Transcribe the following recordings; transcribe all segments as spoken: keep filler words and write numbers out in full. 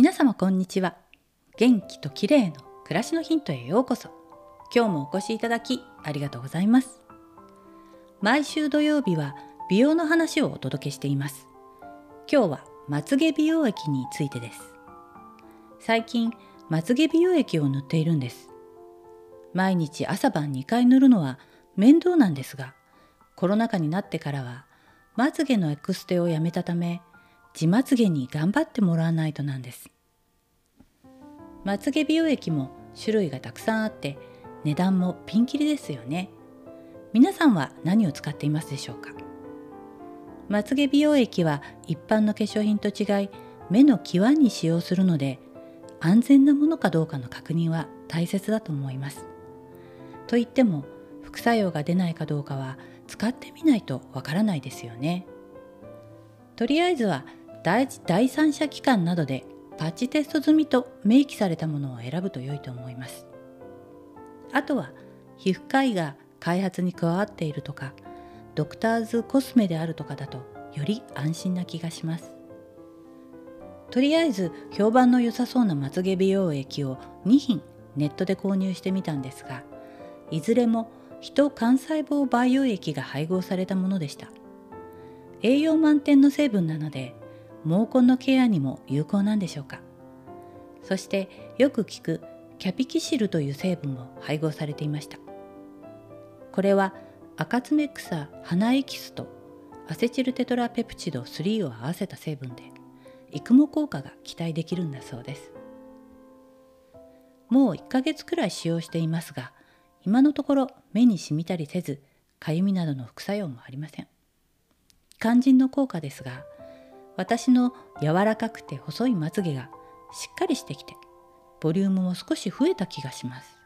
皆様こんにちは。元気と綺麗の暮らしのヒントへようこそ。今日もお越しいただきありがとうございます。毎週土曜日は美容の話をお届けしています。今日はまつげ美容液についてです。最近まつげ美容液を塗っているんです。毎日朝晩にかい塗るのは面倒なんですが、コロナ禍になってからはまつげのエクステをやめたため、地まつげに頑張ってもらわないとなんです。まつげ美容液も種類がたくさんあって、値段もピンキリですよね。皆さんは何を使っていますでしょうか。まつげ美容液は一般の化粧品と違い、目の際に使用するので、安全なものかどうかの確認は大切だと思います。と言っても、副作用が出ないかどうかは使ってみないとわからないですよね。とりあえずは第一、第三者機関などでパッチテスト済みと明記されたものを選ぶと良いと思います。あとは皮膚科医が開発に加わっているとか、ドクターズコスメであるとかだとより安心な気がします。とりあえず評判の良さそうなまつげ美容液をに品ネットで購入してみたんですが、いずれもヒト幹細胞培養液が配合されたものでした。栄養満点の成分なので、毛根のケアにも有効なんでしょうか。そしてよく聞くキャピキシルという成分も配合されていました。これは赤爪草花エキスとアセチルテトラペプチドスリーを合わせた成分で、育毛効果が期待できるんだそうです。もういっかげつくらい使用していますが、今のところ目にしみたりせず、かゆみなどの副作用もありません。肝心の効果ですが、私の柔らかくて細いまつげがしっかりしてきて、ボリュームも少し増えた気がします。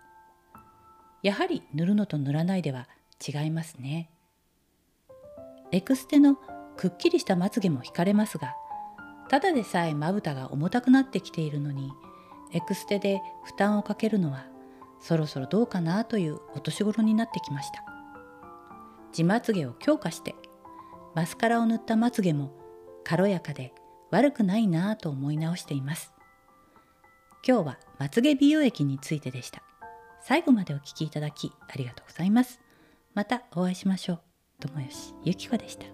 やはり塗るのと塗らないでは違いますね。エクステのくっきりしたまつげも惹かれますが、ただでさえまぶたが重たくなってきているのに、エクステで負担をかけるのはそろそろどうかなというお年頃になってきました。地まつげを強化してマスカラを塗ったまつげも軽やかで悪くないなぁと思い直しています。今日はまつげ美容液についてでした。最後までお聞きいただきありがとうございます。またお会いしましょう。友吉ゆきこでした。